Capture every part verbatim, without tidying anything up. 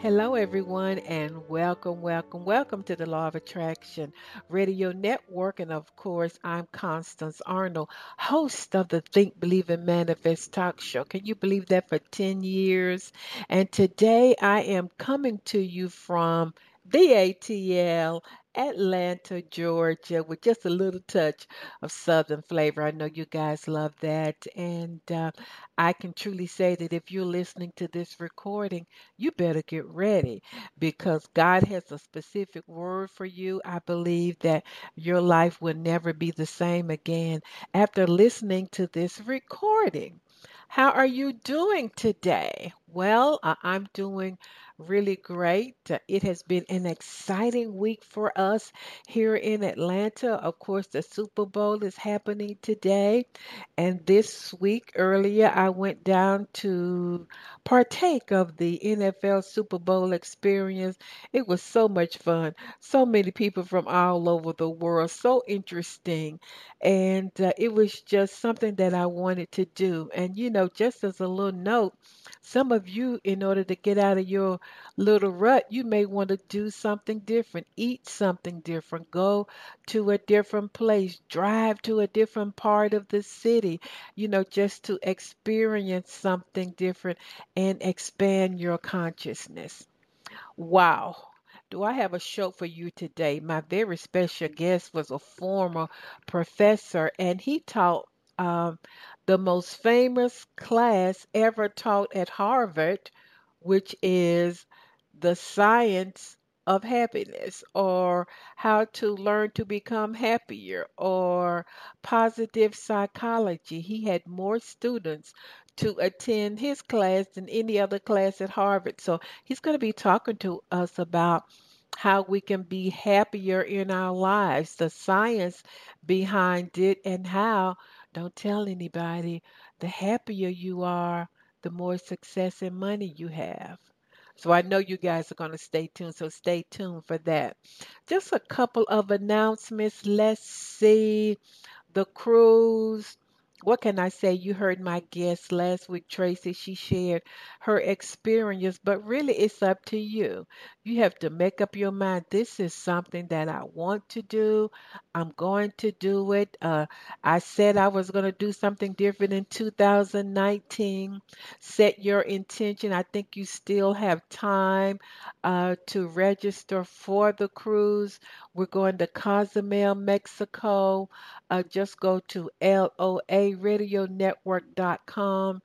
Hello, everyone, and welcome, welcome, welcome to the Law of Attraction Radio Network. And of course, I'm Constance Arnold, host of the Think, Believe, and Manifest talk show. Can you believe that for ten years? And today I am coming to you from the A T L, Atlanta, Georgia, with just a little touch of Southern flavor. I know you guys love that. And uh, I can truly say that if you're listening to this recording, you better get ready, because God has a specific word for you. I believe that your life will never be the same again after listening to this recording. How are you doing today? Well, I'm doing really great. It has been an exciting week for us here in Atlanta. Of course, the Super Bowl is happening today. And this week earlier, I went down to partake of the N F L Super Bowl experience. It was so much fun. So many people from all over the world. So interesting. And uh, it was just something that I wanted to do. And, you know, just as a little note, some of you, in order to get out of your little rut, you may want to do something different, eat something different, go to a different place, drive to a different part of the city, you know, just to experience something different and expand your consciousness. Wow. Do I have a show for you today? My very special guest was a former professor, and he taught Um, the most famous class ever taught at Harvard, which is the science of happiness, or how to learn to become happier, or positive psychology. He had more students to attend his class than any other class at Harvard. So he's going to be talking to us about how we can be happier in our lives, the science behind it, and how, don't tell anybody, the happier you are, the more success and money you have. So I know you guys are going to stay tuned, so stay tuned for that. Just a couple of announcements. Let's see. The cruise. What can I say? You heard my guest last week, Tracy. She shared her experience, but really it's up to you. You have to make up your mind. This is something that I want to do. I'm going to do it. Uh, I said I was going to do something different in two thousand nineteen. Set your intention. I think you still have time uh, to register for the cruise. We're going to Cozumel, Mexico. Uh, just go to L O A radio network dot com,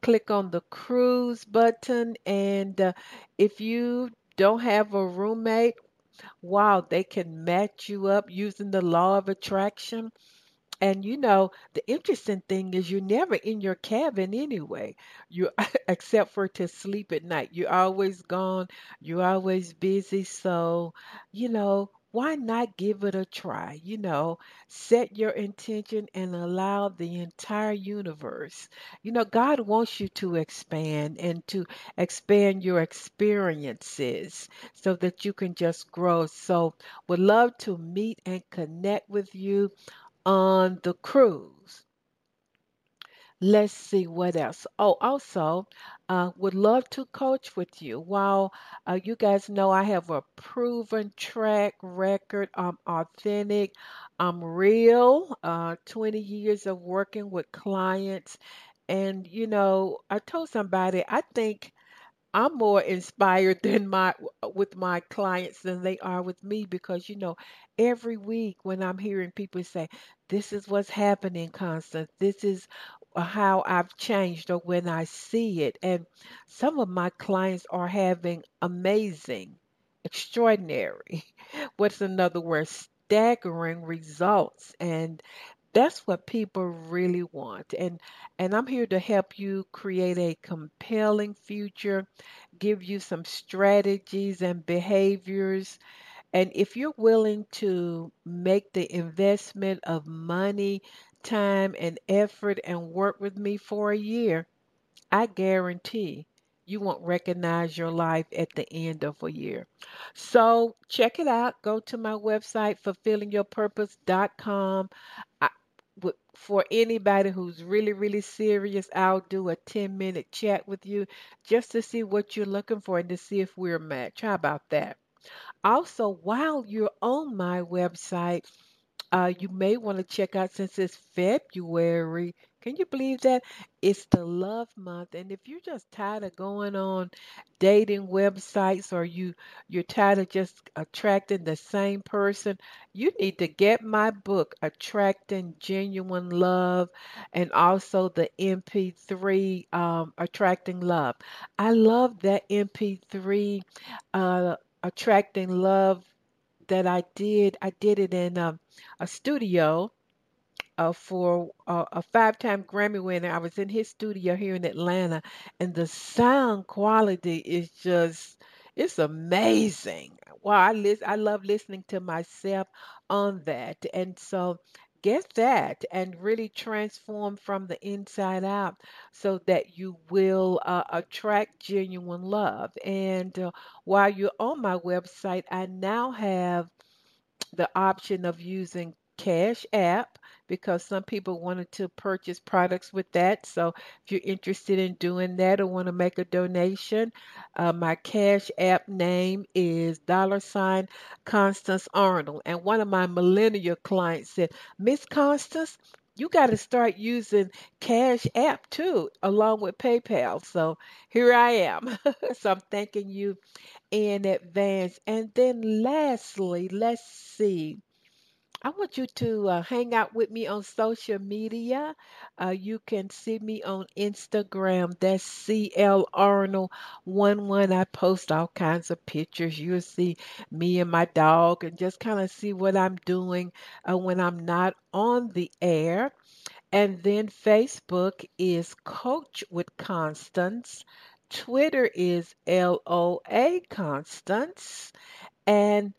click on the cruise button, and uh, if you don't have a roommate, wow, they can match you up using the law of attraction. And you know, the interesting thing is you're never in your cabin anyway, you except for to sleep at night. You're always gone, you're always busy. So, you know, why not give it a try? You know, set your intention and allow the entire universe. You know, God wants you to expand and to expand your experiences so that you can just grow. So would love to meet and connect with you on the cruise. Let's see what else. Oh, also, uh, would love to coach with you. While uh, you guys know I have a proven track record, I'm authentic, I'm real, uh, twenty years of working with clients. And, you know, I told somebody, I think I'm more inspired than my with my clients than they are with me, because, you know, every week when I'm hearing people say, this is what's happening, Constance, this is how I've changed, or when I see it. And some of my clients are having amazing, extraordinary, what's another word, staggering results. And That's what people really want. And and I'm here to help you create a compelling future, give you some strategies and behaviors. And if you're willing to make the investment of money, time, and effort and work with me for a year, I guarantee you won't recognize your life at the end of a year. So check it out. Go to my website, fulfilling your purpose dot com. I, for anybody who's really, really serious, I'll do a ten-minute chat with you just to see what you're looking for and to see if we're a match. How about that? Also, while you're on my website, uh, you may want to check out, since it's February, can you believe that? It's the love month. And if you're just tired of going on dating websites, or you, you're tired of just attracting the same person, you need to get my book, Attracting Genuine Love, and also the M P three, um, Attracting Love. I love that M P three, uh, Attracting Love that I did. I did it in um, a studio. Uh, for uh, a five-time Grammy winner. I was in his studio here in Atlanta, and the sound quality is just, it's amazing. Wow, I, lis- I love listening to myself on that. And so get that and really transform from the inside out so that you will uh, attract genuine love. And uh, while you're on my website, I now have the option of using Cash App, because some people wanted to purchase products with that. So if you're interested in doing that or want to make a donation, uh, my Cash App name is dollar sign Constance Arnold. And one of my millennial clients said, Miss Constance, you got to start using Cash App too, along with PayPal. So here I am. So I'm thanking you in advance. And then lastly, let's see. I want you to uh, hang out with me on social media. Uh, you can see me on Instagram. That's C L Arnold eleven. I post all kinds of pictures. You'll see me and my dog, and just kind of see what I'm doing uh, when I'm not on the air. And then Facebook is Coach with Constance. Twitter is L O A Constance. And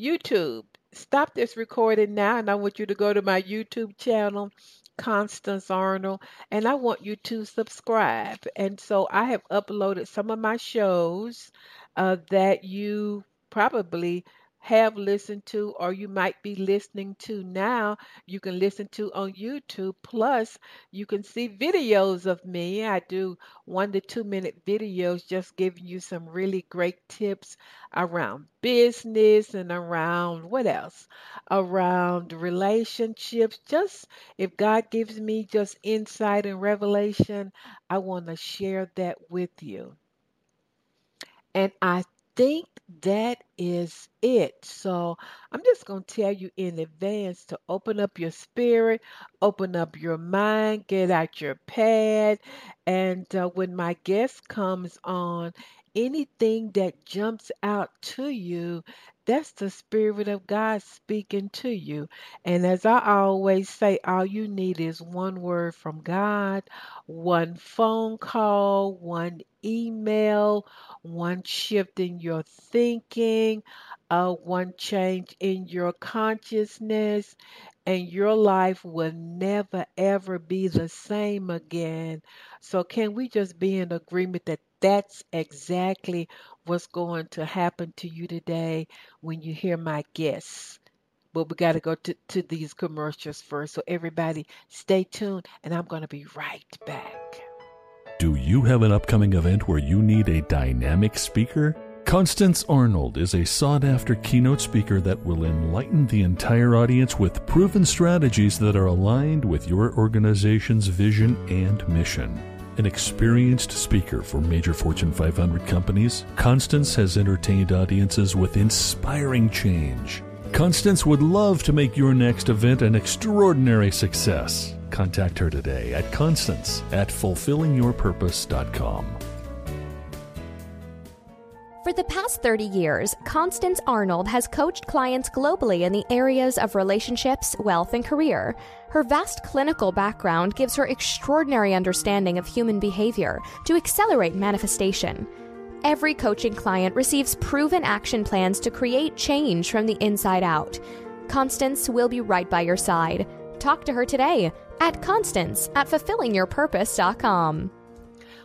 YouTube. Stop this recording now, and I want you to go to my YouTube channel, Constance Arnold, and I want you to subscribe. And so I have uploaded some of my shows uh, that you probably have listened to, or you might be listening to now. You can listen to on YouTube. Plus, you can see videos of me. I do one to two minute videos, just giving you some really great tips around business and around what else? Around relationships. Just if God gives me just insight and revelation, I want to share that with you. And I think that is it. So I'm just going to tell you in advance to open up your spirit, open up your mind, get out your pad. And uh, when my guest comes on, anything that jumps out to you, that's the Spirit of God speaking to you. And as I always say, all you need is one word from God, one phone call, one email, one shift in your thinking, uh, one change in your consciousness, and your life will never, ever be the same again. So can we just be in agreement that that's exactly what's going to happen to you today when you hear my guests? But we got to go to, to these commercials first. So everybody stay tuned, and I'm going to be right back. Do you have an upcoming event where you need a dynamic speaker? Constance Arnold is a sought-after keynote speaker that will enlighten the entire audience with proven strategies that are aligned with your organization's vision and mission. An experienced speaker for major Fortune five hundred companies, Constance has entertained audiences with inspiring change. Constance would love to make your next event an extraordinary success. Contact her today at Constance at fulfilling your purpose dot com. For the past thirty years, Constance-Arnold has coached clients globally in the areas of relationships, wealth, and career. Her vast clinical background gives her extraordinary understanding of human behavior to accelerate manifestation. Every coaching client receives proven action plans to create change from the inside out. Constance will be right by your side. Talk to her today at Constance at fulfilling your purpose dot com.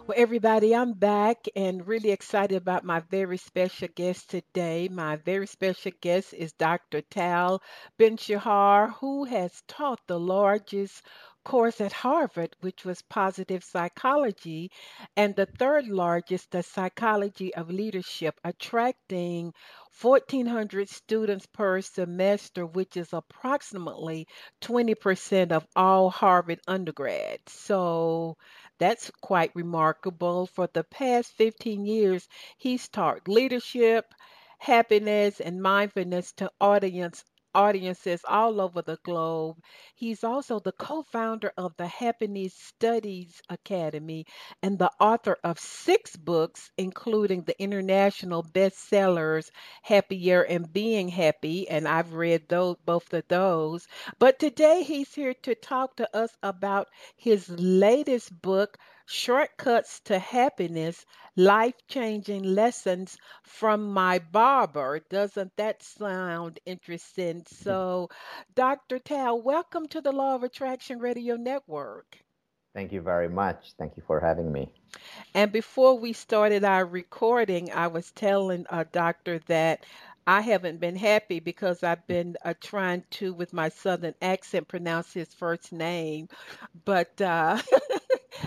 Well, everybody, I'm back and really excited about my very special guest today. My very special guest is Doctor Tal Ben-Shahar, who has taught the largest course at Harvard, which was Positive Psychology, and the third largest, the Psychology of Leadership, attracting fourteen hundred students per semester, which is approximately twenty percent of all Harvard undergrads. So that's quite remarkable. For the past fifteen years, he's taught leadership, happiness, and mindfulness to audience audiences all over the globe. He's also the co-founder of the Happiness Studies Academy and the author of six books, including the international bestsellers Happier and Being Happy, and I've read those, both of those. But today he's here to talk to us about his latest book, Shortcuts to Happiness, Life-Changing Lessons from My Barber. Doesn't that sound interesting? So, Doctor Tal, welcome to the Law of Attraction Radio Network. Thank you very much. Thank you for having me. And before we started our recording, I was telling uh, Doctor that I haven't been happy because I've been uh, trying to, with my southern accent, pronounce his first name. But uh,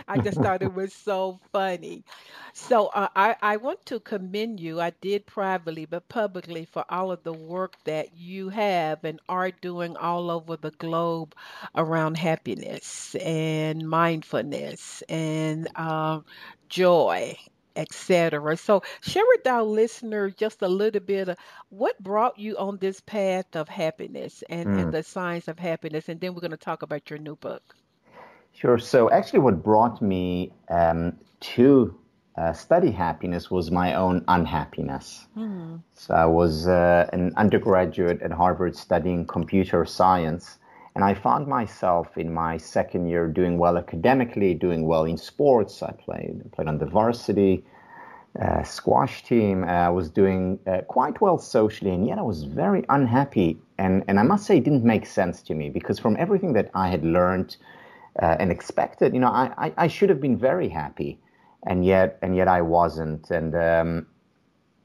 I just thought it was so funny. So uh, I, I want to commend you. I did privately, but publicly, for all of the work that you have and are doing all over the globe around happiness and mindfulness and uh, joy, et cetera. So share with our listeners just a little bit of what brought you on this path of happiness and, mm. and the science of happiness. And then we're going to talk about your new book. Sure. So actually what brought me um, to uh, study happiness was my own unhappiness. Mm. So I was uh, an undergraduate at Harvard studying computer science. And I found myself in my second year doing well academically, doing well in sports. I played played on the varsity uh, squash team. I was doing uh, quite well socially, and yet I was very unhappy. And, and I must say it didn't make sense to me, because from everything that I had learned uh, and expected, you know, I, I, I should have been very happy, and yet and yet I wasn't. And um,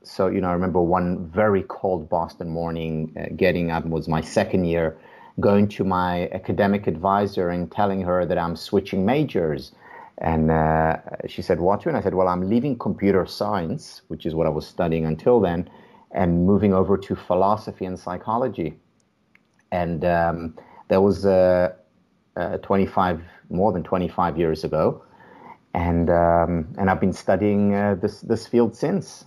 so, you know, I remember one very cold Boston morning, uh, getting up, was my second year, going to my academic advisor and telling her that I'm switching majors. And uh, she said, "What to?" And I said, "Well, I'm leaving computer science," which is what I was studying until then, "and moving over to philosophy and psychology." And um, that was uh, uh, twenty-five, more than twenty-five years ago. And um, and I've been studying uh, this this field since.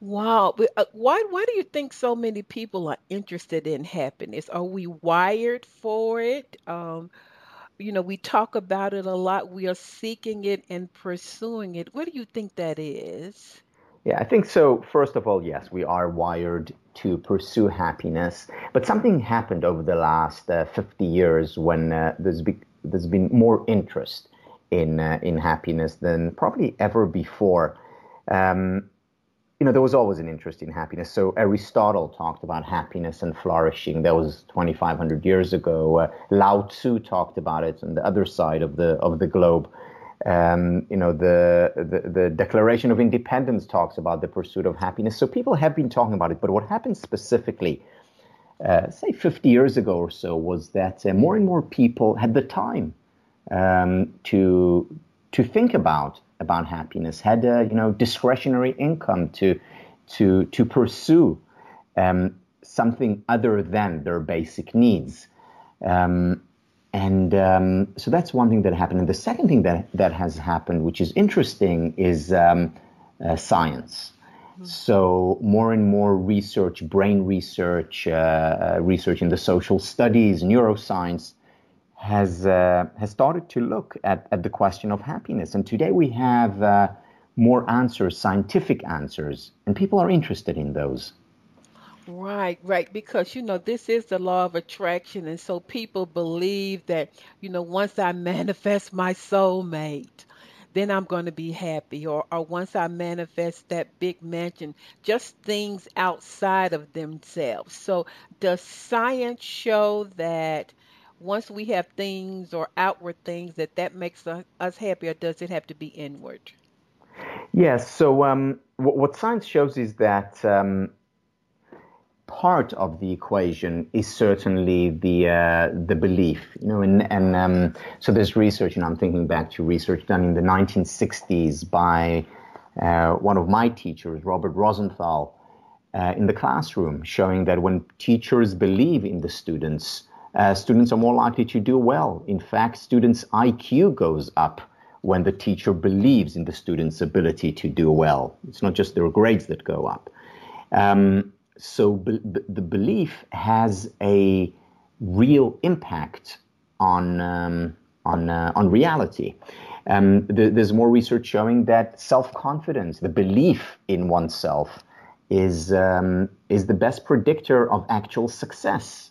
Wow. Why why do you think so many people are interested in happiness? Are we wired for it? Um, you know, we talk about it a lot. We are seeking it and pursuing it. What do you think that is? Yeah, I think so. First of all, yes, we are wired to pursue happiness. But something happened over the last uh, fifty years when uh, there's, be- there's been more interest in, uh, in happiness than probably ever before. Um You know, there was always an interest in happiness. So Aristotle talked about happiness and flourishing. That was twenty-five hundred years ago. Uh, Lao Tzu talked about it on the other side of the of the globe. Um, you know, the, the the Declaration of Independence talks about the pursuit of happiness. So people have been talking about it. But what happened specifically, uh, say fifty years ago or so, was that uh, more and more people had the time um, to to think about about happiness, had uh, you know, discretionary income to to to pursue um, something other than their basic needs, um, and um, so that's one thing that happened. And the second thing that that has happened, which is interesting, is um, uh, science. Mm-hmm. So more and more research, brain research, uh, research in the social studies, neuroscience, has uh, has started to look at, at the question of happiness. And today we have uh, more answers, scientific answers, and people are interested in those. Right, right, because, you know, this is the law of attraction, and so people believe that, you know, once I manifest my soulmate, then I'm going to be happy, or, or once I manifest that big mansion, just things outside of themselves. So does science show that once we have things or outward things, that that makes us happy, or does it have to be inward? Yes, so um, what, what science shows is that um, part of the equation is certainly the uh, the belief, you know, and and um, so there's research, and I'm thinking back to research done in the nineteen sixties by uh, one of my teachers, Robert Rosenthal, uh, in the classroom, showing that when teachers believe in the students, uh, students are more likely to do well. In fact, students' I Q goes up when the teacher believes in the student's ability to do well. It's not just their grades that go up. Um, so be- be- the belief has a real impact on um, on uh, on reality. Um, th- there's more research showing that self-confidence, the belief in oneself, is um, is the best predictor of actual success.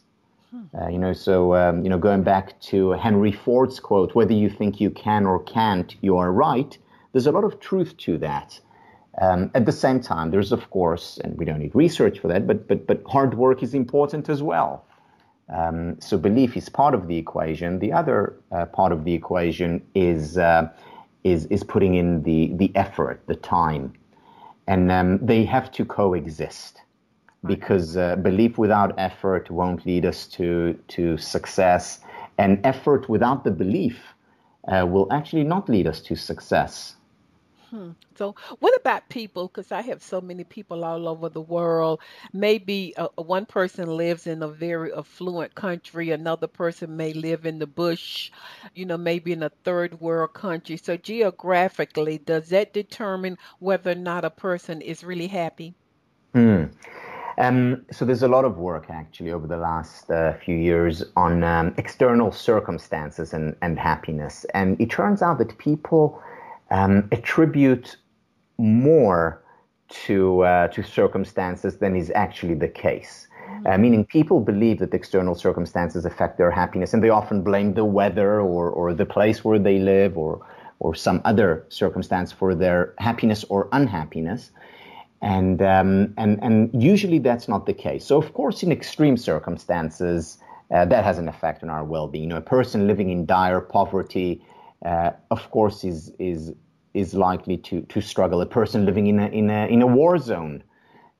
Uh, you know, so, um, you know, going back to Henry Ford's quote, whether you think you can or can't, you are right. There's a lot of truth to that. Um, at the same time, there's, of course, and we don't need research for that, but but but hard work is important as well. Um, so belief is part of the equation. The other uh, part of the equation is uh, is is putting in the, the effort, the time. And um, they have to coexist. Because uh, belief without effort won't lead us to to success, and effort without the belief uh, will actually not lead us to success. Hmm. So what about people, because I have so many people all over the world, maybe uh, one person lives in a very affluent country, another person may live in the bush, you know, maybe in a third world country. So geographically, does that determine whether or not a person is really happy? Hmm. Um, so there's a lot of work actually over the last uh, few years on um, external circumstances and, and happiness. And it turns out that people um, attribute more to uh, to circumstances than is actually the case. Uh, meaning people believe that external circumstances affect their happiness, and they often blame the weather or, or the place where they live or or some other circumstance for their happiness or unhappiness. And, um, and and usually that's not the case. So, of course, in extreme circumstances, uh, that has an effect on our well-being. You know, a person living in dire poverty, uh, of course, is is is likely to, to struggle. A person living in a in a in a war zone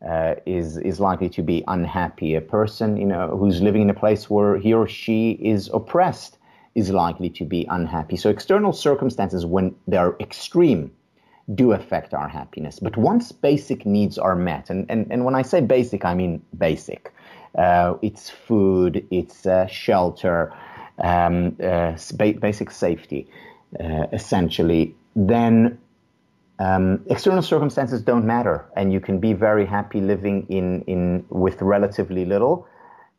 uh, is is likely to be unhappy. A person, you know, who's living in a place where he or she is oppressed is likely to be unhappy. So, external circumstances, when they are extreme, do affect our happiness. But once basic needs are met, and, and, and when I say basic, I mean basic. Uh, it's food, it's uh, shelter, um, uh, ba- basic safety, uh, essentially, then um, external circumstances don't matter, and you can be very happy living in, in with relatively little.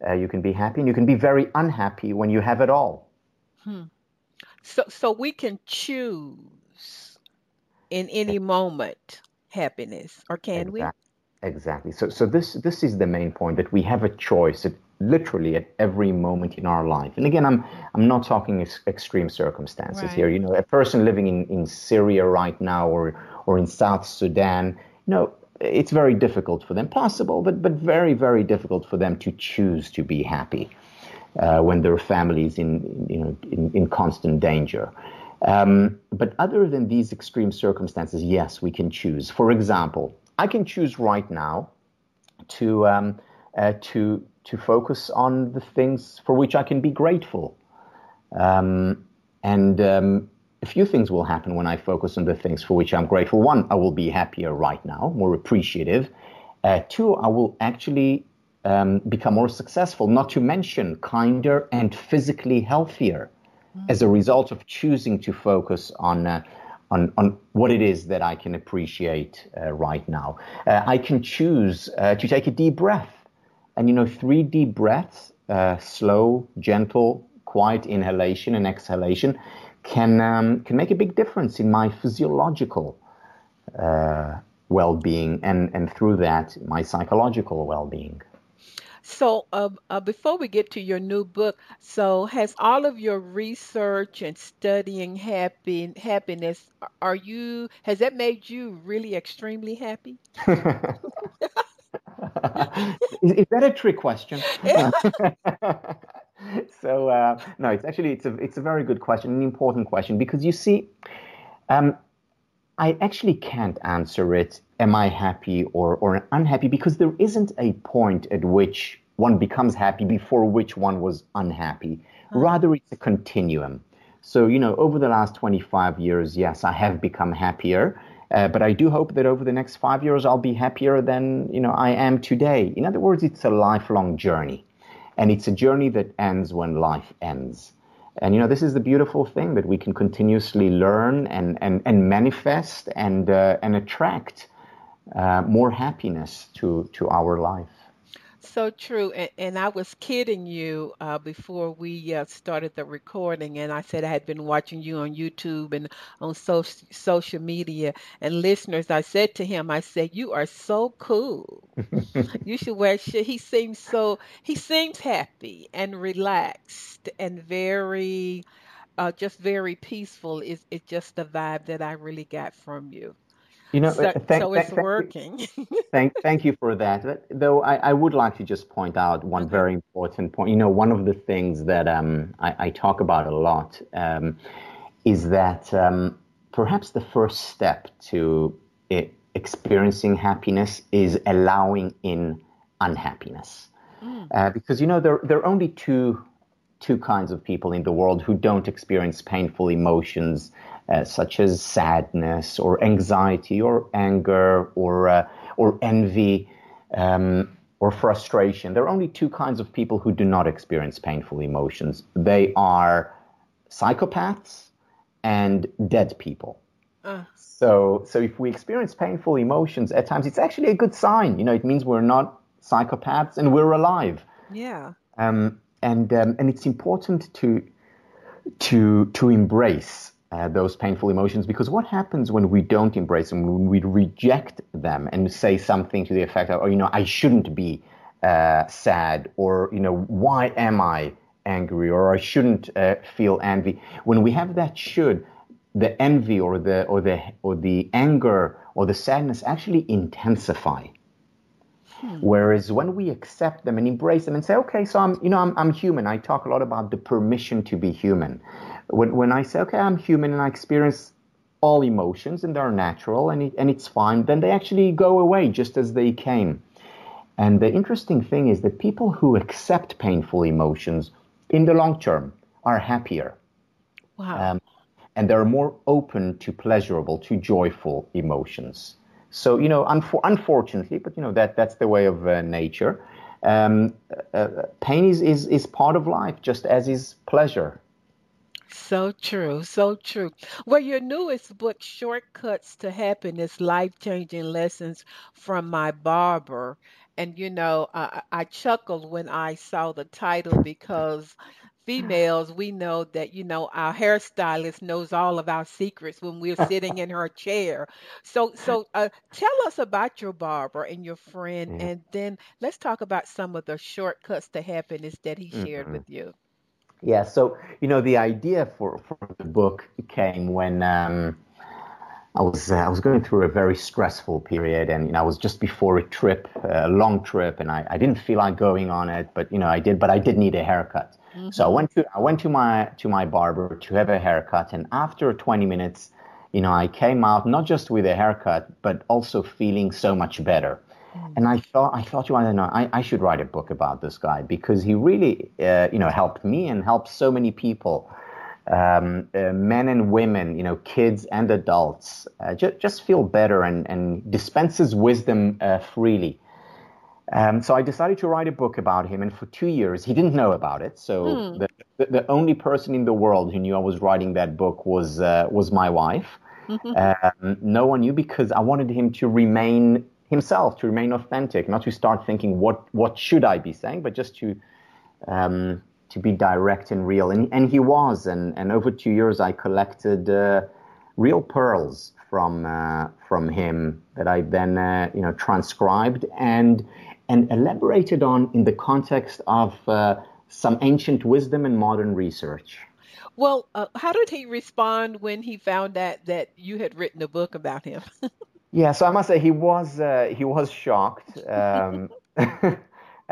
Uh, you can be happy, and you can be very unhappy when you have it all. Hmm. So, so we can choose in any moment happiness, or can exactly. we? Exactly. So so this this is the main point, that we have a choice at, literally at every moment in our life. And again, I'm I'm not talking ex- extreme circumstances right. here. You know, a person living in, in Syria right now or or in South Sudan, you know, it's very difficult for them, possible, but, but very, very difficult for them to choose to be happy uh, when their family is in, you know, in, in constant danger. Um, but other than these extreme circumstances, yes, we can choose. For example, I can choose right now to um, uh, to to focus on the things for which I can be grateful, um, and um, a few things will happen when I focus on the things for which I'm grateful. One, I will be happier right now, more appreciative. Uh, two, I will actually um, become more successful. Not to mention, kinder and physically healthier. As a result of choosing to focus on uh, on on what it is that I can appreciate uh, right now, uh, I can choose uh, to take a deep breath, and you know, three deep breaths, uh, slow, gentle, quiet inhalation and exhalation, can um, can make a big difference in my physiological uh, well-being, and, and through that, my psychological well-being. So uh, uh, before we get to your new book, so has all of your research and studying happy, happiness, are you, has that made you really extremely happy? is, is that a trick question? so, uh, no, it's actually, it's a, it's a very good question, an important question, because you see, um, I actually can't answer it, am I happy or, or unhappy, because there isn't a point at which one becomes happy before which one was unhappy. Huh. Rather, it's a continuum. So, you know, over the last twenty-five years, yes, I have become happier, uh, but I do hope that over the next five years, I'll be happier than, you know, I am today. In other words, it's a lifelong journey, and it's a journey that ends when life ends. And, you know, this is the beautiful thing that we can continuously learn and, and, and manifest and uh, and attract uh, more happiness to, to our life. So true. And, and I was kidding you uh, before we uh, started the recording. And I said I had been watching you on YouTube and on so- social media. And listeners, I said to him, I said, you are so cool. You should wear shit. He seems so, he seems happy and relaxed and very, uh, just very peaceful. It's, it's just the vibe that I really got from you. You know, so, th- so it's th- working. thank, thank you for that. Though I, I would like to just point out one very important point. You know, one of the things that um, I, I talk about a lot um, is that um, perhaps the first step to it, experiencing happiness is allowing in unhappiness, mm. uh, because you know there there are only two two kinds of people in the world who don't experience painful emotions. Uh, such as sadness or anxiety or anger or uh, or envy um, or frustration. There are only two kinds of people who do not experience painful emotions. They are psychopaths and dead people. Uh. So so if we experience painful emotions at times, it's actually a good sign. You know, it means we're not psychopaths and we're alive. Yeah. Um. And um, and it's important to to to embrace. Uh, those painful emotions, because what happens when we don't embrace them, when we reject them and say something to the effect of, oh, you know, I shouldn't be uh, sad, or, you know, why am I angry, or I shouldn't uh, feel envy. When we have that should, the envy or the or the or the anger or the sadness actually intensify. Hmm. Whereas when we accept them and embrace them and say, okay, so I'm, you know, I'm, I'm human. I talk a lot about the permission to be human. When when I say, okay, I'm human and I experience all emotions and they're natural and it, and it's fine, then they actually go away just as they came. And the interesting thing is that people who accept painful emotions in the long term are happier. Wow. Um, and they're more open to pleasurable, to joyful emotions. So, you know, un- unfortunately, but, you know, that that's the way of uh, nature. Um, uh, pain is, is, is part of life, just as is pleasure. So true, so true. Well, your newest book, Shortcuts to Happiness, Life-Changing Lessons from My Barber. And, you know, I, I chuckled when I saw the title because females, we know that, you know, our hairstylist knows all of our secrets when we're sitting in her chair. So so uh, tell us about your barber and your friend, mm-hmm. and then let's talk about some of the shortcuts to happiness that he mm-hmm. shared with you. Yeah, so, you know, the idea for, for the book came when um, I was uh, I was going through a very stressful period, and, you know, I was just before a trip, a long trip, and I, I didn't feel like going on it, but, you know, I did, but I did need a haircut. Mm-hmm. So I went to I went to my to my barber to have a haircut, and after twenty minutes, you know, I came out not just with a haircut, but also feeling so much better. And I thought, I thought, you know, I, I should write a book about this guy because he really, uh, you know, helped me and helped so many people, um, uh, men and women, you know, kids and adults, uh, ju- just feel better and, and dispenses wisdom uh, freely. Um, so I decided to write a book about him, and for two years he didn't know about it. So hmm. the, the the only person in the world who knew I was writing that book was uh, was my wife. um, no one knew because I wanted him to remain. himself, to remain authentic, not to start thinking what what should I be saying, but just to um, to be direct and real. And and he was. And and over two years, I collected uh, real pearls from uh, from him that I then uh, you know transcribed and and elaborated on in the context of uh, some ancient wisdom and modern research. Well, uh, how did he respond when he found out that you had written a book about him? Yeah, so I must say he was uh, he was shocked. Um,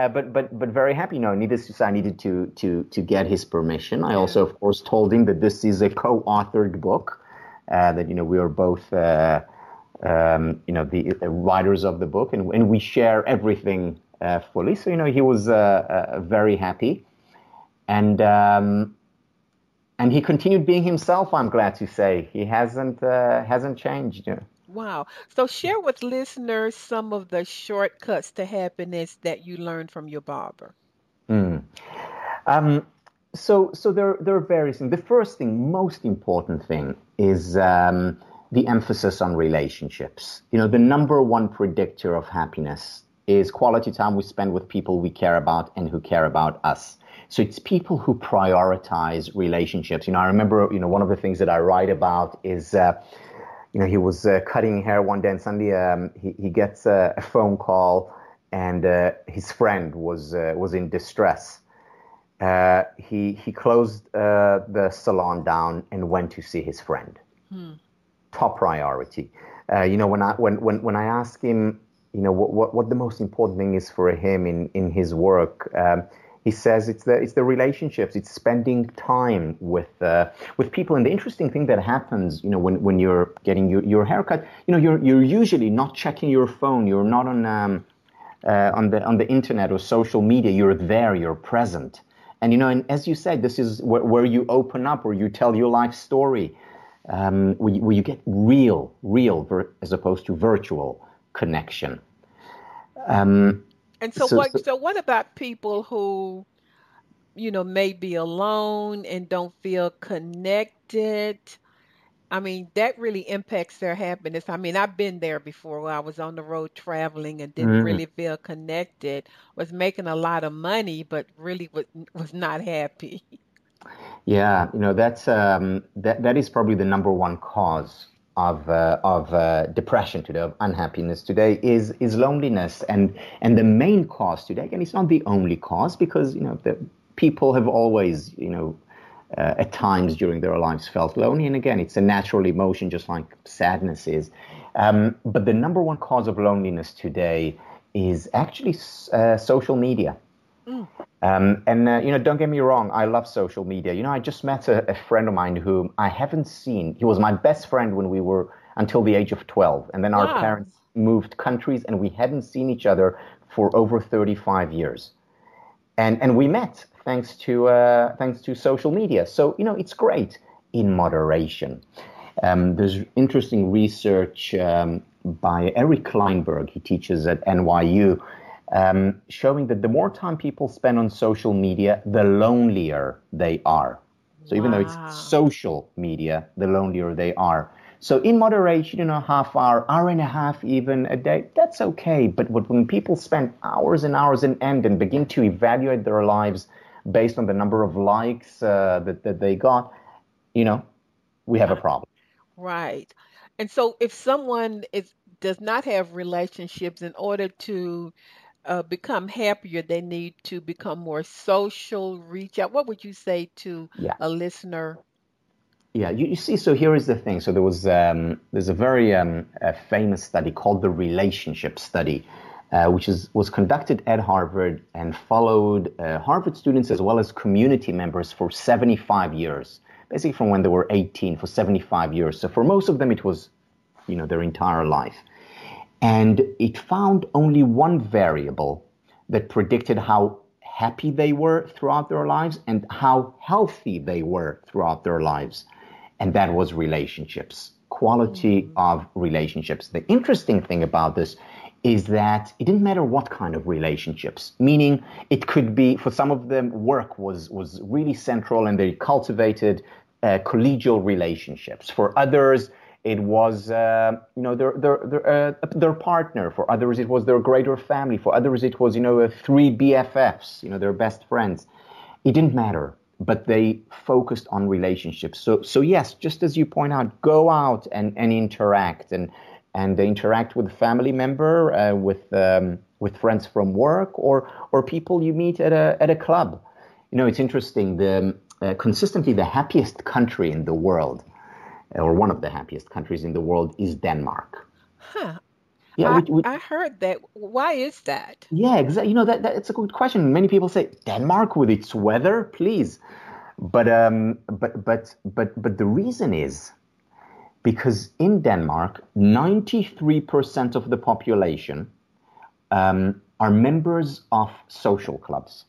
Uh, but but but very happy. No, needless to say, I needed to to to get his permission. I also, of course, told him that this is a co-authored book, uh, that you know we are both uh, um, you know the, the writers of the book, and and we share everything uh, fully. So you know he was uh, uh, very happy, and um, and he continued being himself. I'm glad to say he hasn't uh, hasn't changed. You know. Wow. So share with listeners some of the shortcuts to happiness that you learned from your barber. Mm. Um, so so there, there are various things. The first thing, most important thing, is um, the emphasis on relationships. You know, the number one predictor of happiness is quality time we spend with people we care about and who care about us. So it's people who prioritize relationships. You know, I remember, you know, one of the things that I write about is... Uh, You know, he was uh, cutting hair one day, and suddenly um, he he gets a, a phone call, and uh, his friend was uh, was in distress. Uh, he he closed uh, the salon down and went to see his friend. Hmm. Top priority. Uh, you know, when I when when when I ask him, you know, what what, what the most important thing is for him in in his work. Um, He says it's the it's the relationships. It's spending time with uh, with people. And the interesting thing that happens, you know, when, when you're getting your, your haircut, you know, you're you're usually not checking your phone. You're not on um, uh, on the on the internet or social media. You're there. You're present. And you know, and as you said, this is where, where you open up, where you tell your life story, um, where you, where you get real, real ver- as opposed to virtual connection. Um, And so, so, what, so, so what about people who, you know, may be alone and don't feel connected? I mean, that really impacts their happiness. I mean, I've been there before where I was on the road traveling and didn't mm-hmm. really feel connected, was making a lot of money, but really was, was not happy. Yeah, you know, that's um, that that is probably the number one cause of uh, of uh, depression today, of unhappiness today, is is loneliness, and and the main cause today, and it's not the only cause, because you know the people have always you know uh, at times during their lives felt lonely, and again it's a natural emotion just like sadness is, um, but the number one cause of loneliness today is actually uh, social media. Mm. Um, and, uh, you know, don't get me wrong, I love social media. You know, I just met a, a friend of mine whom I haven't seen. He was my best friend when we were until the age of twelve. And then wow. Our parents moved countries and we hadn't seen each other for over thirty-five years. And and we met thanks to uh, thanks to social media. So, you know, it's great in moderation. Um, there's interesting research um, by Eric Kleinberg. He teaches at N Y U. Um, showing that the more time people spend on social media, the lonelier they are. So even wow. though it's social media, the lonelier they are. So in moderation, you know, half hour, hour and a half, even a day, that's okay. But what, when people spend hours and hours and end and begin to evaluate their lives based on the number of likes uh, that, that they got, you know, we have a problem. Right. And so if someone is does not have relationships, in order to Uh, become happier, they need to become more social, reach out. What would you say to yeah. a listener? Yeah, you, you see, so here is the thing. So there was um, there's a very um, a famous study called the Relationship Study, uh, which is was conducted at Harvard and followed uh, Harvard students as well as community members for seventy-five years, basically from when they were eighteen for seventy-five years. So for most of them, it was, you know, their entire life. And it found only one variable that predicted how happy they were throughout their lives and how healthy they were throughout their lives. And that was relationships, quality mm-hmm. of relationships. The interesting thing about this is that it didn't matter what kind of relationships, meaning it could be, for some of them, work was, was really central and they cultivated uh, collegial relationships. For others, it was, uh, you know, their their their, uh, their partner. For others, it was their greater family. For others, it was, you know, uh, three B F Fs, you know, their best friends. It didn't matter. but they focused on relationships. So, so yes, just as you point out, go out and, and interact, and and they interact with a family member, uh, with um, with friends from work, or or people you meet at a at a club. You know, it's interesting. The uh, consistently the happiest country in the world, or one of the happiest countries in the world, is Denmark. Huh. Yeah, I, we, we, I heard that. Why is that? Yeah, exactly. You know, that, that it's a good question. Many people say Denmark with its weather, please, but um, but but but but the reason is because in Denmark, ninety-three percent of the population um, are members of social clubs.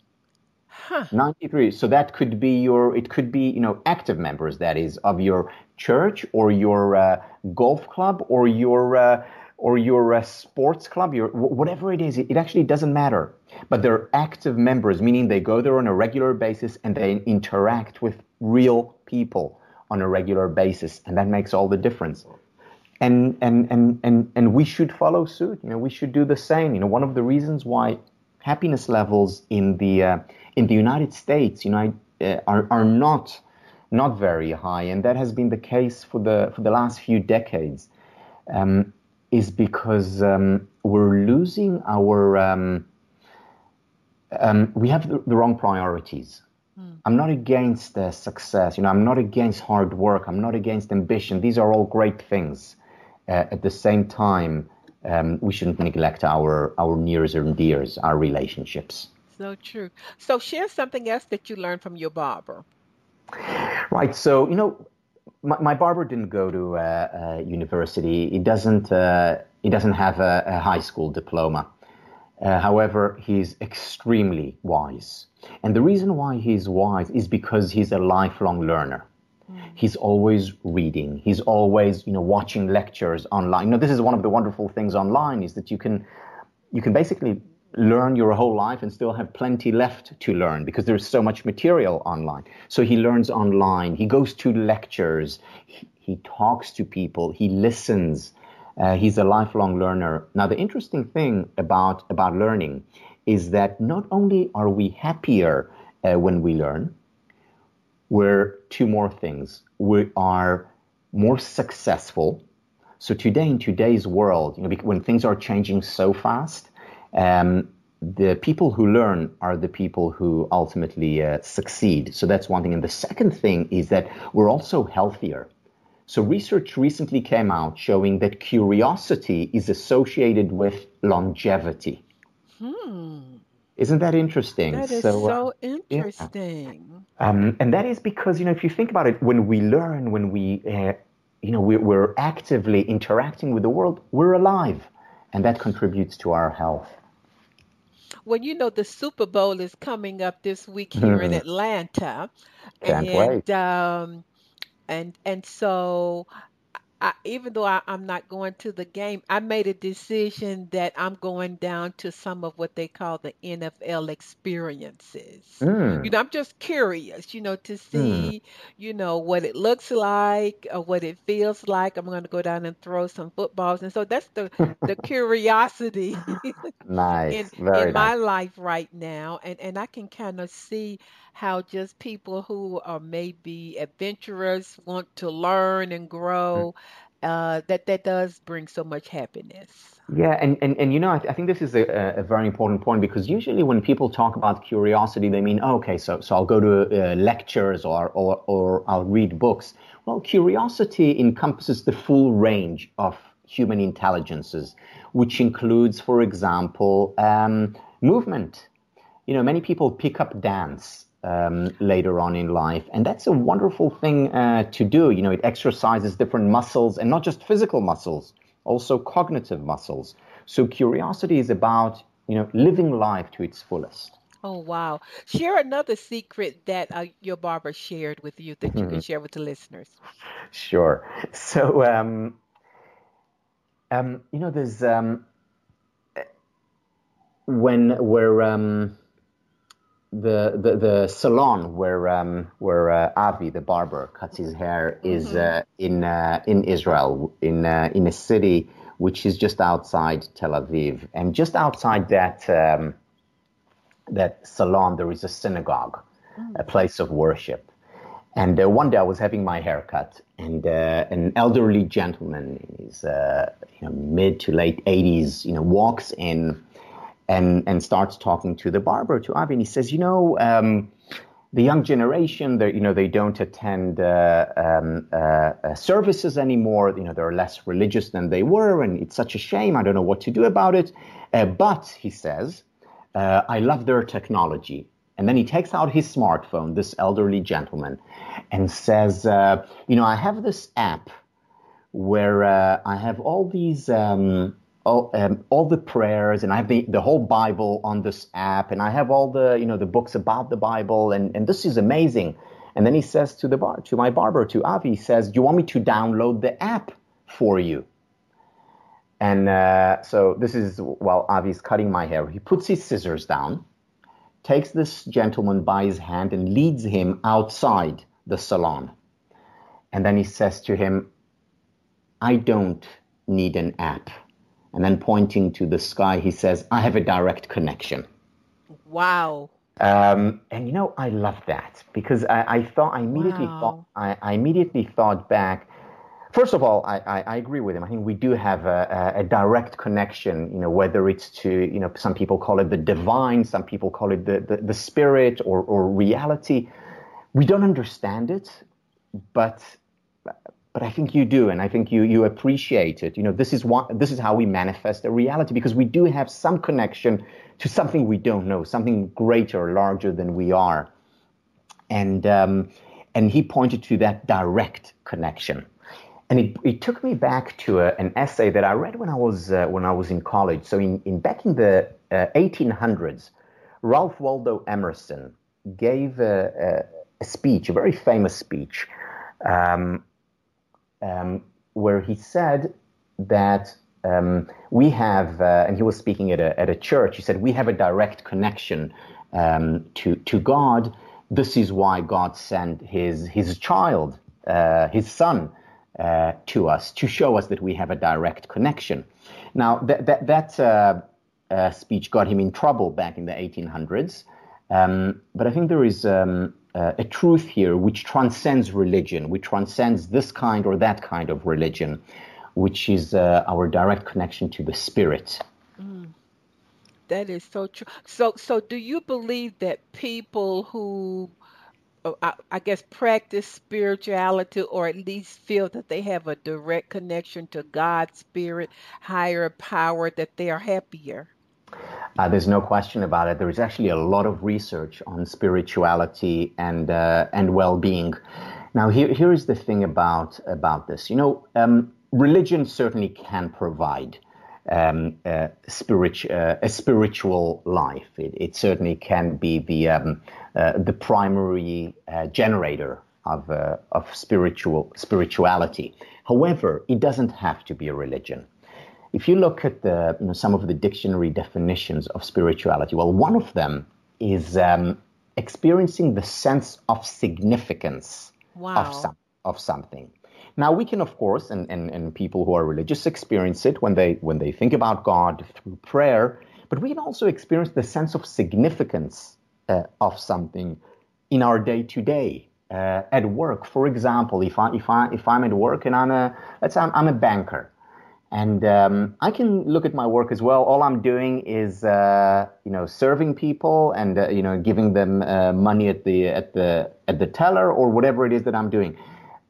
Huh. ninety-three. So that could be your. It could be you know active members. That is of your church or your uh, golf club or your. Uh, or your uh, sports club, your whatever it is, it, it actually doesn't matter. But they're active members, meaning they go there on a regular basis and they interact with real people on a regular basis, and that makes all the difference. And and and and and we should follow suit. You know, we should do the same. You know, one of the reasons why happiness levels in the uh, in the United States, you know, uh, are are not not very high, and that has been the case for the for the last few decades. Um, is because um, we're losing our, um, um, we have the, the wrong priorities. Mm. I'm not against uh, success, you know, I'm not against hard work, I'm not against ambition. These are all great things. Uh, at the same time, um, we shouldn't neglect our, our nears and dears, our relationships. So true. So share something else that you learned from your barber. Right, so, you know, My, my barber didn't go to uh, uh, university. He doesn't. Uh, he doesn't have a, a high school diploma. Uh, however, he's extremely wise, and the reason why he's wise is because he's a lifelong learner. Mm. He's always reading. He's always, you know, watching lectures online. You know, this is one of the wonderful things online is that you can, you can basically learn your whole life and still have plenty left to learn because there's so much material online. So he learns online, he goes to lectures, he, he talks to people, he listens, uh, he's a lifelong learner. Now the interesting thing about, about learning is that not only are we happier uh, when we learn, we're two more things. We are more successful. So today, in today's world, you know, when things are changing so fast, Um, the people who learn are the people who ultimately uh, succeed. So that's one thing. And the second thing is that we're also healthier. So research recently came out showing that curiosity is associated with longevity. Hmm. Isn't that interesting? That is so, so uh, interesting. Yeah. Um, and that is because, you know, if you think about it, when we learn, when we, uh, you know, we, we're actively interacting with the world, we're alive. And that contributes to our health. Well, you know, the Super Bowl is coming up this week here mm. in Atlanta. Can't and, wait. Um, and, and so I, even though I, I'm not going to the game, I made a decision that I'm going down to some of what they call the N F L experiences. Mm. You know, I'm just curious, you know, to see, mm. you know, what it looks like, or what it feels like. I'm going to go down and throw some footballs. And so that's the, the curiosity nice. in, Very in nice. my life right now. And, and I can kind of see how just people who are maybe adventurous want to learn and grow. Mm. Uh, that that does bring so much happiness. Yeah, and, and, and you know, I, th- I think this is a, a very important point because usually when people talk about curiosity, they mean, oh, okay, so so I'll go to uh, lectures or, or or I'll read books. Well, curiosity encompasses the full range of human intelligences, which includes, for example, um, movement. You know, many people pick up dance Um, later on in life. And that's a wonderful thing uh, to do. You know, it exercises different muscles, and not just physical muscles, also cognitive muscles. So curiosity is about, you know, living life to its fullest. Oh, wow. Share another secret that uh, your barber shared with you that you mm-hmm. can share with the listeners. Sure. So, um, um, you know, there's um, when we're... Um, The, the the salon where um, where uh, Avi the barber cuts his hair is uh, in uh, in Israel in uh, in a city which is just outside Tel Aviv, and just outside that um, that salon there is a synagogue a place of worship. And uh, one day I was having my haircut, and uh, an elderly gentleman in his uh, you know, mid to late eighties, you know, walks in and and starts talking to the barber, to Avi, and he says, you know, um, the young generation, you know, they don't attend uh, um, uh, services anymore. You know, they're less religious than they were, and it's such a shame. I don't know what to do about it. Uh, but he says, uh, I love their technology. And then he takes out his smartphone, this elderly gentleman, and says, uh, you know, I have this app where uh, I have all these, um, all, um, all the prayers, and I have the, the whole Bible on this app, and I have all the, you know, the books about the Bible, and, and this is amazing. And then he says to the bar, to my barber, to Avi, he says, do you want me to download the app for you? And uh, so this is while Avi's cutting my hair. He puts his scissors down, takes this gentleman by his hand and leads him outside the salon. And then he says to him, I don't need an app. And then pointing to the sky, he says, I have a direct connection. Wow. Um, and, you know, I love that because I, I thought I immediately wow. thought I, I immediately thought back. First of all, I, I, I agree with him. I think we do have a, a, a direct connection, you know, whether it's to, you know, some people call it the divine, some people call it the, the, the spirit or, or reality. We don't understand it, but but I think you do, and I think you you appreciate it. You know, this is what, this is how we manifest a reality, because we do have some connection to something we don't know, something greater, larger than we are. And um, and he pointed to that direct connection. And it, it took me back to a, an essay that I read when I was uh, when I was in college. So in, in back in the uh, eighteen hundreds, Ralph Waldo Emerson gave a, a, a speech, a very famous speech, um, um, where he said that um, we have, uh, and he was speaking at a at a church. He said we have a direct connection um, to to God. This is why God sent his his child, uh, his son. Uh, to us, to show us that we have a direct connection. Now, that that, that uh, uh, speech got him in trouble back in the eighteen hundreds, um, but I think there is um, uh, a truth here which transcends religion, which transcends this kind or that kind of religion, which is uh, our direct connection to the spirit. Mm. That is so true. So, so do you believe that people who I, I guess practice spirituality, or at least feel that they have a direct connection to God's spirit, higher power, that they are happier? Uh, there's no question about it. There is actually a lot of research on spirituality and uh, and well-being. Now, here here is the thing about about this. You know, um, religion certainly can provide um, uh, spirit, uh, a spiritual life. It, it certainly can be the um, Uh, the primary uh, generator of uh, of spiritual spirituality. However, it doesn't have to be a religion. If you look at the you know, some of the dictionary definitions of spirituality, well, one of them is um, experiencing the sense of significance wow. of some, of something. Now, we can, of course, and, and and people who are religious experience it when they when they think about God through prayer, but we can also experience the sense of significance Uh, of something in our day-to-day uh, at work. For example, if I if I if I'm at work and I'm a let's say I'm, I'm a banker, and um, I can look at my work as well. All I'm doing is uh, you know serving people and uh, you know giving them uh, money at the at the at the teller or whatever it is that I'm doing,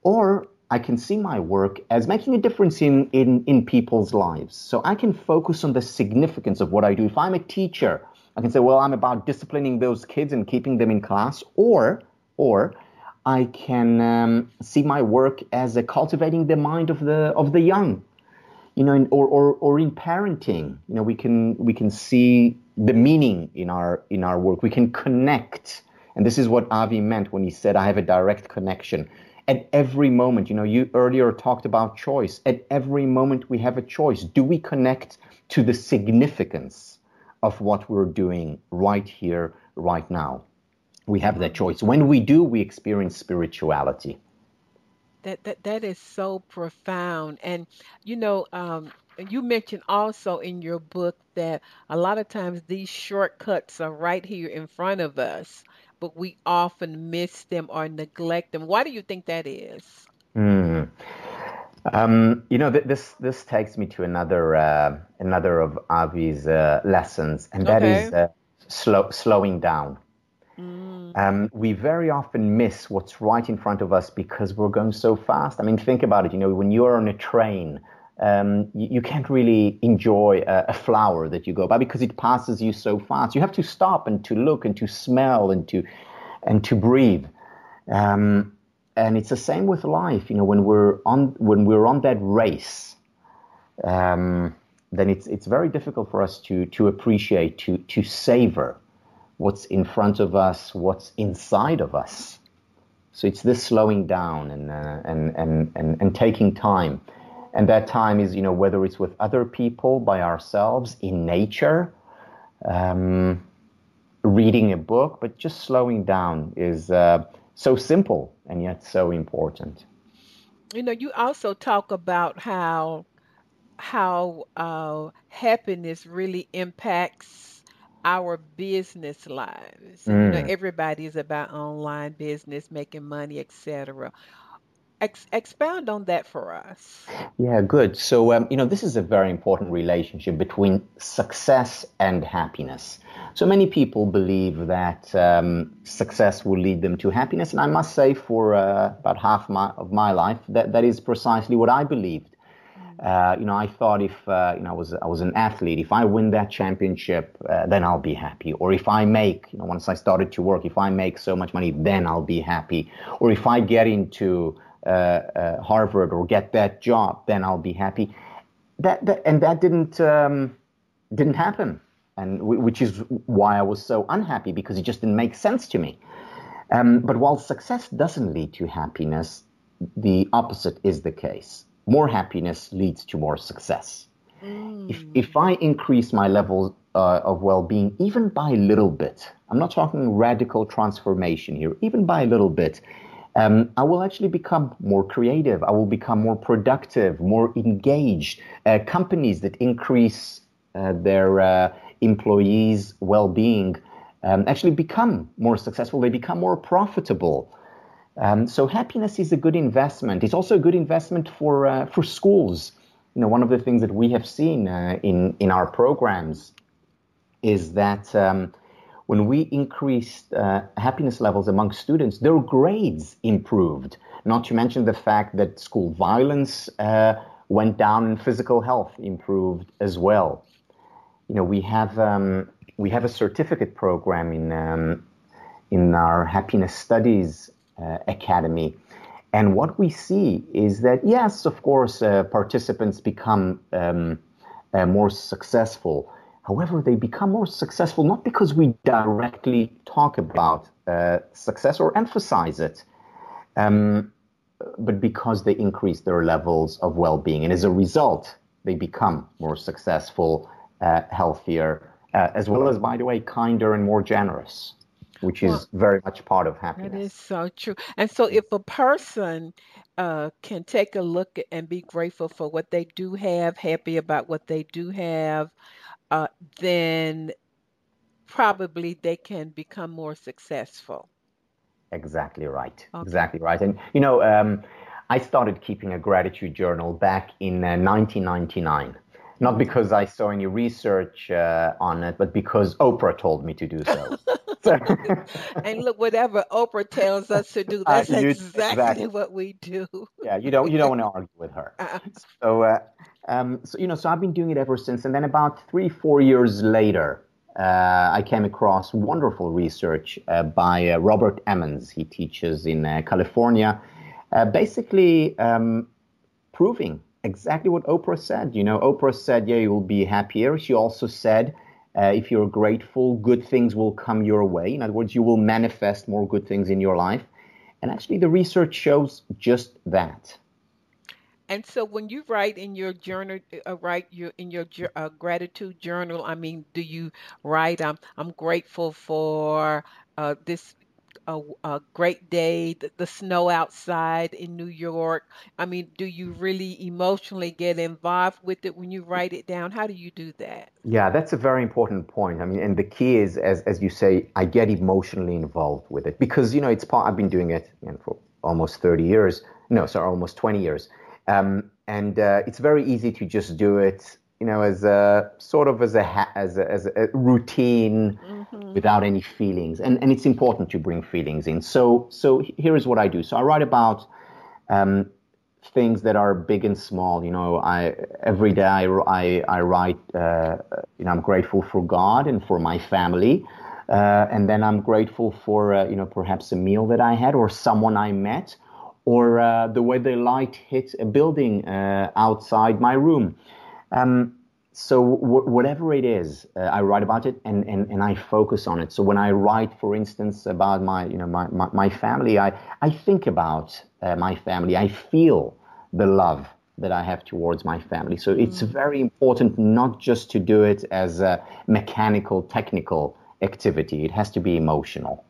or I can see my work as making a difference in in in people's lives. So I can focus on the significance of what I do. If I'm a teacher, I can say, well, I'm about disciplining those kids and keeping them in class, or or I can um, see my work as a cultivating the mind of the of the young, you know, in, or or or in parenting. You know, we can we can see the meaning in our in our work. We can connect, and this is what Avi meant when he said, "I have a direct connection." At every moment, you know, you earlier talked about choice. At every moment, we have a choice. Do we connect to the significance of what we're doing right here, right now? We have that choice. When we do, we experience spirituality. That that, that is so profound. And, you know, um, you mentioned also in your book that a lot of times these shortcuts are right here in front of us. but we often miss them or neglect them. Why do you think that is? Mm. Um, you know, th- this this takes me to another uh, another of Avi's uh, lessons, and that okay. is uh, slow, slowing down. Mm. Um, we very often miss what's right in front of us because we're going so fast. I mean, think about it. You know, when you're on a train, um, you, you can't really enjoy a, a flower that you go by because it passes you so fast. You have to stop and to look and to smell and to and to breathe. Um, and it's the same with life. You know, when we're on when we're on that race, um, then it's it's very difficult for us to to appreciate, to to savor what's in front of us, what's inside of us. So it's this slowing down and, uh, and, and, and, and taking time. And that time is, you know, whether it's with other people, by ourselves, in nature, um, reading a book, but just slowing down is uh, so simple and yet so important. You know, you also talk about how, how uh, happiness really impacts our business lives. Mm. You know, everybody is about online business, making money, et cetera. Ex- expound on that for us. Yeah, good. So, um, you know, this is a very important relationship between success and happiness. So many people believe that um, success will lead them to happiness. And I must say for uh, about half my, of my life, that, that is precisely what I believed. Uh, you know, I thought if uh, you know I was I was an athlete, if I win that championship, uh, then I'll be happy. Or if I make, you know, once I started to work, if I make so much money, then I'll be happy. Or if I get into uh, uh, Harvard or get that job, then I'll be happy. That, that and that didn't um, didn't happen, and w- which is why I was so unhappy, because it just didn't make sense to me. Um, but while success doesn't lead to happiness, the opposite is the case. More happiness leads to more success. Mm. If if I increase my level uh, of well-being, even by a little bit, I'm not talking radical transformation here, even by a little bit, um, I will actually become more creative. I will become more productive, more engaged. Uh, companies that increase uh, their uh, employees' well-being um, actually become more successful. They become more profitable. Um, so happiness is a good investment. It's also a good investment for uh, for schools. You know, one of the things that we have seen uh, in in our programs is that um, when we increased uh, happiness levels among students, their grades improved. Not to mention the fact that school violence uh, went down and physical health improved as well. You know, we have um, we have a certificate program in um, in our Happiness Studies Uh, Academy. And what we see is that, yes, of course, uh, participants become um, uh, more successful. However, they become more successful not because we directly talk about uh, success or emphasize it, um, but because they increase their levels of well-being. And as a result, they become more successful, uh, healthier, uh, as well as, by the way, kinder and more generous, which is well, very much part of happiness. That is so true. And so if a person uh, can take a look and be grateful for what they do have, happy about what they do have, uh, then probably they can become more successful. Exactly right. Okay. Exactly right. And, you know, um, I started keeping a gratitude journal back in uh, nineteen ninety-nine. Not because I saw any research uh, on it, but because Oprah told me to do so. And look, whatever Oprah tells us to do, that's uh, you, exactly, exactly what we do. Yeah, you don't you don't want to argue with her. Uh-uh. So, uh, um, so you know, so I've been doing it ever since. And then about three, four years later, uh, I came across wonderful research uh, by uh, Robert Emmons. He teaches in uh, California, uh, basically um, proving exactly what Oprah said. You know, Oprah said, yeah, you'll be happier. She also said, Uh, if you're grateful, good things will come your way. In other words, you will manifest more good things in your life. And actually, the research shows just that. And so when you write in your journal, uh, write your in your uh, gratitude journal, I mean, do you write, I'm, I'm grateful for uh, this a, a great day, the, the snow outside in New York? I mean, do you really emotionally get involved with it when you write it down? How do you do that? Yeah, that's a very important point. I mean, and the key is, as as you say, I get emotionally involved with it because, you know, it's part, I've been doing it you know, for almost thirty years. No, sorry, almost twenty years. Um, and uh, it's very easy to just do it, you know, as a sort of as a ha- as a, as a routine, mm-hmm. without any feelings. And and it's important to bring feelings in. So so here is what I do. So I write about um, things that are big and small. You know, I every day I I, I write. Uh, you know, I'm grateful for God and for my family, uh, and then I'm grateful for uh, you know perhaps a meal that I had or someone I met, or uh, the way the light hit a building uh, outside my room. Um, so w- whatever it is, uh, I write about it and, and, and I focus on it. So when I write, for instance, about my, you know, my, my, my family, I, I think about uh, my family. I feel the love that I have towards my family. So mm-hmm. it's very important not just to do it as a mechanical, technical activity. It has to be emotional.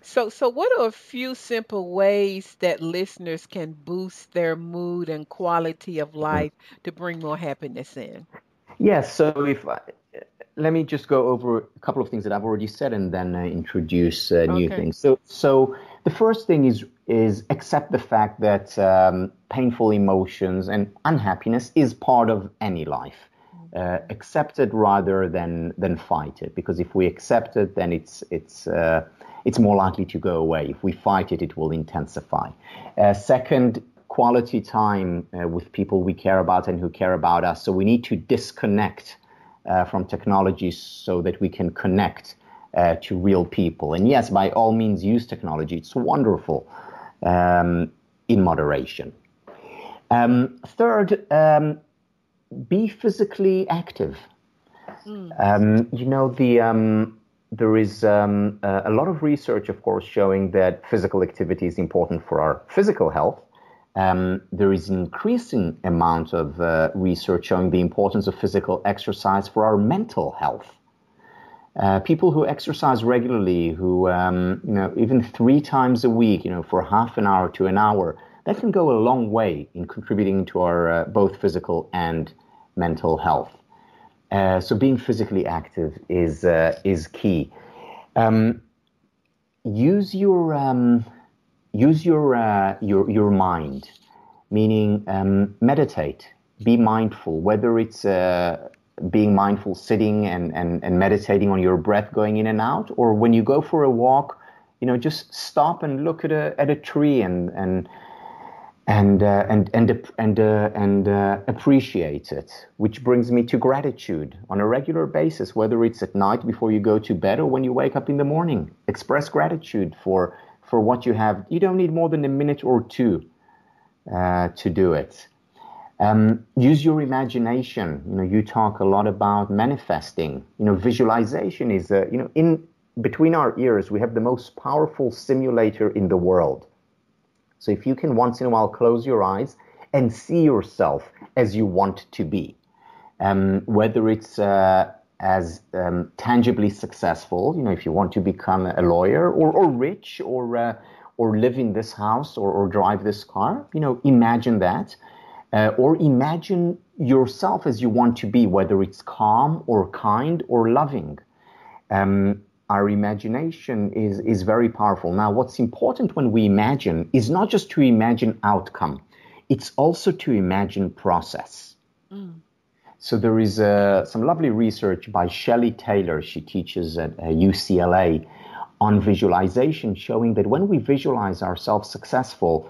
So so what are a few simple ways that listeners can boost their mood and quality of life to bring more happiness in? Yes. Yeah, so if I, let me just go over a couple of things that I've already said and then uh, introduce uh, new okay. things. So so the first thing is is accept the fact that um, painful emotions and unhappiness is part of any life. Uh, accept it rather than than fight it, because if we accept it, then it's it's uh, it's more likely to go away. If we fight it, it will intensify. Uh, second, quality time uh, with people we care about and who care about us. So we need to disconnect uh, from technology so that we can connect uh, to real people. And yes, by all means, use technology. It's wonderful, um, in moderation. Um, third. Um, Be physically active. Mm. Um, you know, the um, there is um, uh, a lot of research, of course, showing that physical activity is important for our physical health. Um, there is an increasing amount of uh, research showing the importance of physical exercise for our mental health. Uh, people who exercise regularly, who, um, you know, even three times a week, you know, for half an hour to an hour, that can go a long way in contributing to our uh, both physical and mental health. Uh, so being physically active is uh, is key. Um, use your um, use your uh, your your mind, meaning um, meditate, be mindful. Whether it's uh, being mindful, sitting and, and and meditating on your breath, going in and out, or when you go for a walk, you know, just stop and look at a at a tree and and. And, uh, and and and uh, and uh, appreciate it, which brings me to gratitude on a regular basis, whether it's at night before you go to bed or when you wake up in the morning. Express gratitude for for what you have. You don't need more than a minute or two uh, to do it. Um, use your imagination. You know, you talk a lot about manifesting. You know, visualization is uh, you know in between our ears. We have the most powerful simulator in the world. So if you can once in a while close your eyes and see yourself as you want to be, um, whether it's uh, as um, tangibly successful, you know, if you want to become a lawyer or, or rich or uh, or live in this house or, or drive this car, you know, imagine that. Uh, or imagine yourself as you want to be, whether it's calm or kind or loving. Um Our imagination is, is very powerful. Now, what's important when we imagine is not just to imagine outcome. It's also to imagine process. Mm. So there is uh, some lovely research by Shelley Taylor. She teaches at uh, U C L A on visualization, showing that when we visualize ourselves successful,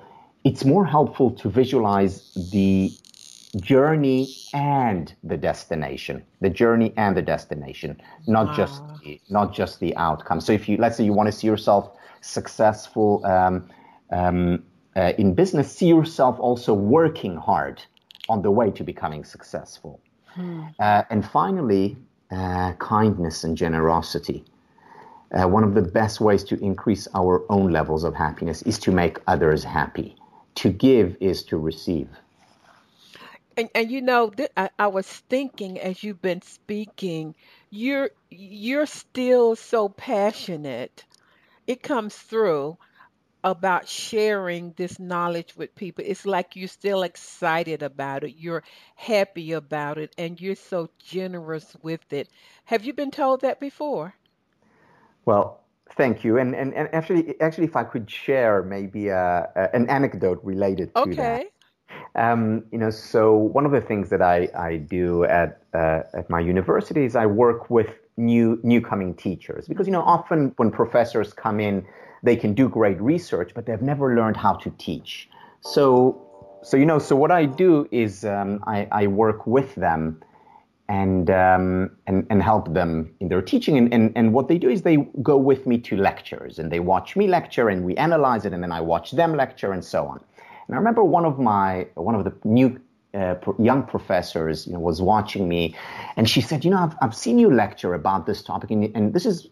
it's more helpful to visualize the journey and the destination, the journey and the destination, not wow. just the, not just the outcome. So if you, let's say you want to see yourself successful um, um, uh, in business, see yourself also working hard on the way to becoming successful. Hmm. Uh, and finally, uh, kindness and generosity. Uh, one of the best ways to increase our own levels of happiness is to make others happy. To give is to receive. And, and you know, th- I, I was thinking as you've been speaking, you're you're still so passionate it comes through about sharing this knowledge with people. It's like you're still excited about it. You're happy about it, and you're so generous with it. Have you been told that before? Well, thank you. And and, and actually, actually, if I could share maybe a, a, an anecdote related to okay. that. Um, you know, so one of the things that I, I do at uh, at my university is I work with new new coming teachers, because, you know, often when professors come in, they can do great research, but they've never learned how to teach. So, so you know, so what I do is um, I, I work with them and um, and and help them in their teaching. And, and and what they do is they go with me to lectures, and they watch me lecture, and we analyze it, and then I watch them lecture, and so on. And I remember one of my one of the new uh, young professors, you know, was watching me, and she said, "You know, I've I've seen you lecture about this topic, and, and this is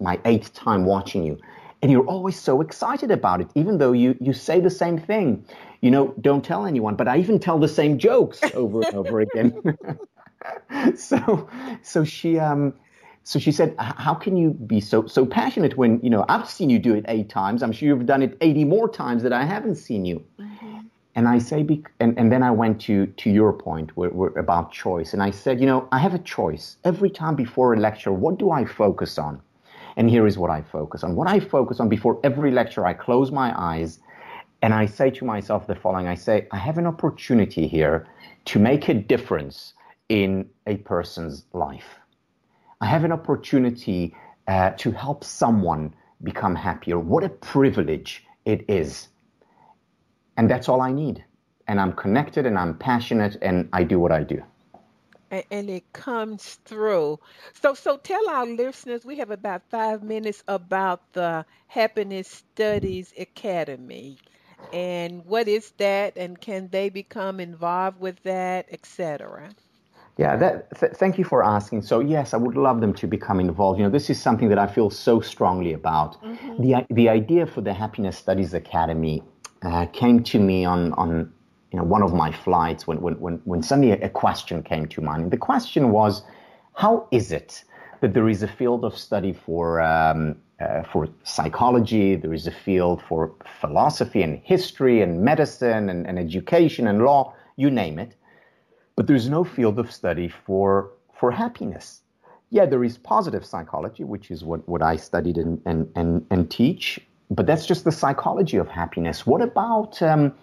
my eighth time watching you. And you're always so excited about it, even though you, you say the same thing. You know, don't tell anyone, but I even tell the same jokes over and over again." so, so she um, so she said, "How can you be so so passionate when, you know, I've seen you do it eight times? I'm sure you've done it eighty more times that I haven't seen you." Mm-hmm. And I say, bec- and and then I went to to your point where, where about choice, and I said, you know, I have a choice every time before a lecture. What do I focus on? And here is what I focus on. What I focus on before every lecture, I close my eyes and I say to myself the following. I say, I have an opportunity here to make a difference in a person's life. I have an opportunity uh, to help someone become happier. What a privilege it is. And that's all I need. And I'm connected and I'm passionate and I do what I do. And it comes through. So so tell our listeners, we have about five minutes about the Happiness Studies Academy. And what is that? And can they become involved with that, et cetera? Yeah, that, th- thank you for asking. So, yes, I would love them to become involved. You know, this is something that I feel so strongly about. Mm-hmm. The the idea for the Happiness Studies Academy uh, came to me on on. You know, one of my flights when when when, when suddenly a question came to mind. And the question was, how is it that there is a field of study for um, uh, for psychology, there is a field for philosophy and history and medicine and, and education and law, you name it, but there's no field of study for for happiness? Yeah, there is positive psychology, which is what, what I studied and, and, and, and teach, but that's just the psychology of happiness. What about um,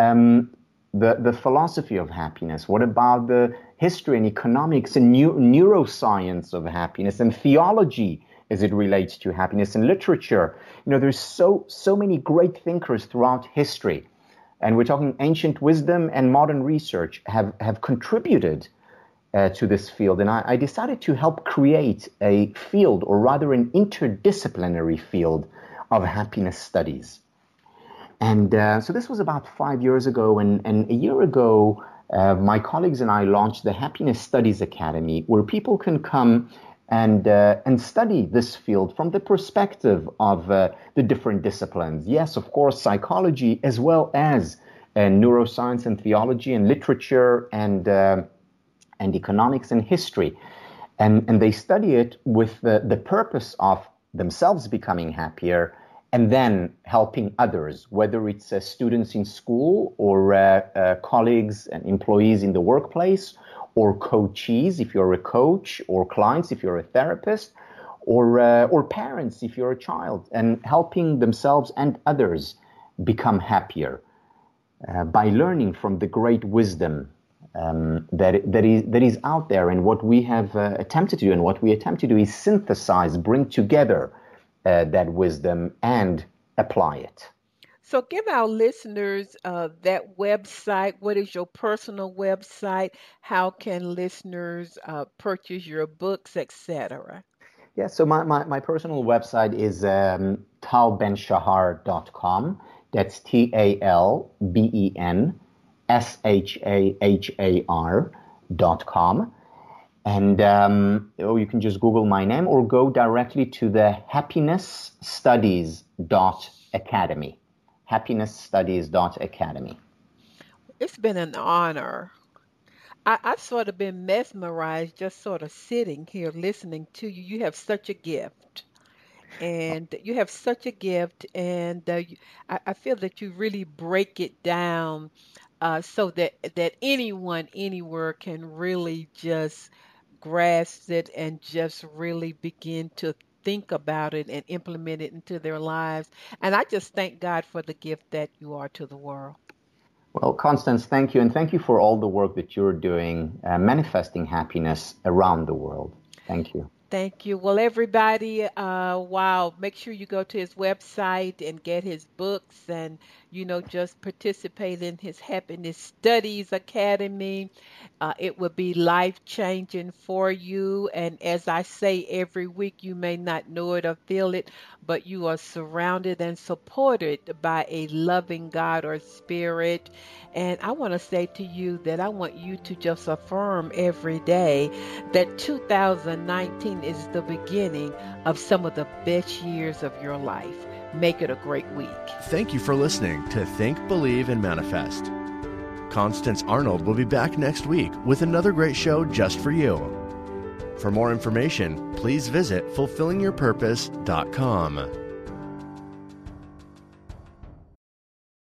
um, The, the philosophy of happiness? What about the history and economics and new, neuroscience of happiness and theology as it relates to happiness and literature? You know, there's so so many great thinkers throughout history, and we're talking ancient wisdom and modern research have, have contributed uh, to this field. And I, I decided to help create a field, or rather an interdisciplinary field, of happiness studies. And uh, so this was about five years ago, and, and a year ago, uh, my colleagues and I launched the Happiness Studies Academy, where people can come and uh, and study this field from the perspective of uh, the different disciplines. Yes, of course, psychology, as well as uh, neuroscience and theology and literature and uh, and economics and history. And, and they study it with the, the purpose of themselves becoming happier, and then helping others, whether it's uh, students in school or uh, uh, colleagues and employees in the workplace, or coachees if you're a coach, or clients if you're a therapist, or uh, or parents if you're a child, and helping themselves and others become happier uh, by learning from the great wisdom um, that that is that is out there. And what we have uh, attempted to do, and what we attempt to do, is synthesize, bring together Uh, that wisdom and apply it. So give our listeners uh, that website. What is your personal website? How can listeners uh, purchase your books, et cetera? Yeah, so my, my, my personal website is um, tal ben shahar dot com. That's T A L B E N S H A H A R dot com. And um, or you can just Google my name, or go directly to the happiness studies dot academy. happiness studies dot academy. It's been an honor. I, I've sort of been mesmerized just sort of sitting here listening to you. You have such a gift. and you have such a gift, and uh, I, I feel that you really break it down uh, so that, that anyone anywhere can really just grasp it and just really begin to think about it and implement it into their lives. And I just thank God for the gift that you are to the world. Well, Constance, thank you. And thank you for all the work that you're doing, uh, manifesting happiness around the world. Thank you. Thank you. Well, everybody, uh, wow, make sure you go to his website and get his books and, you know, just participate in his Happiness Studies Academy. Uh, it will be life-changing for you. And as I say every week, you may not know it or feel it, but you are surrounded and supported by a loving God or spirit. And I want to say to you that I want you to just affirm every day that two thousand nineteen is the beginning of some of the best years of your life. Make it a great week. Thank you for listening to Think, Believe, and Manifest. Constance Arnold will be back next week with another great show just for you. For more information, please visit fulfilling your purpose dot com.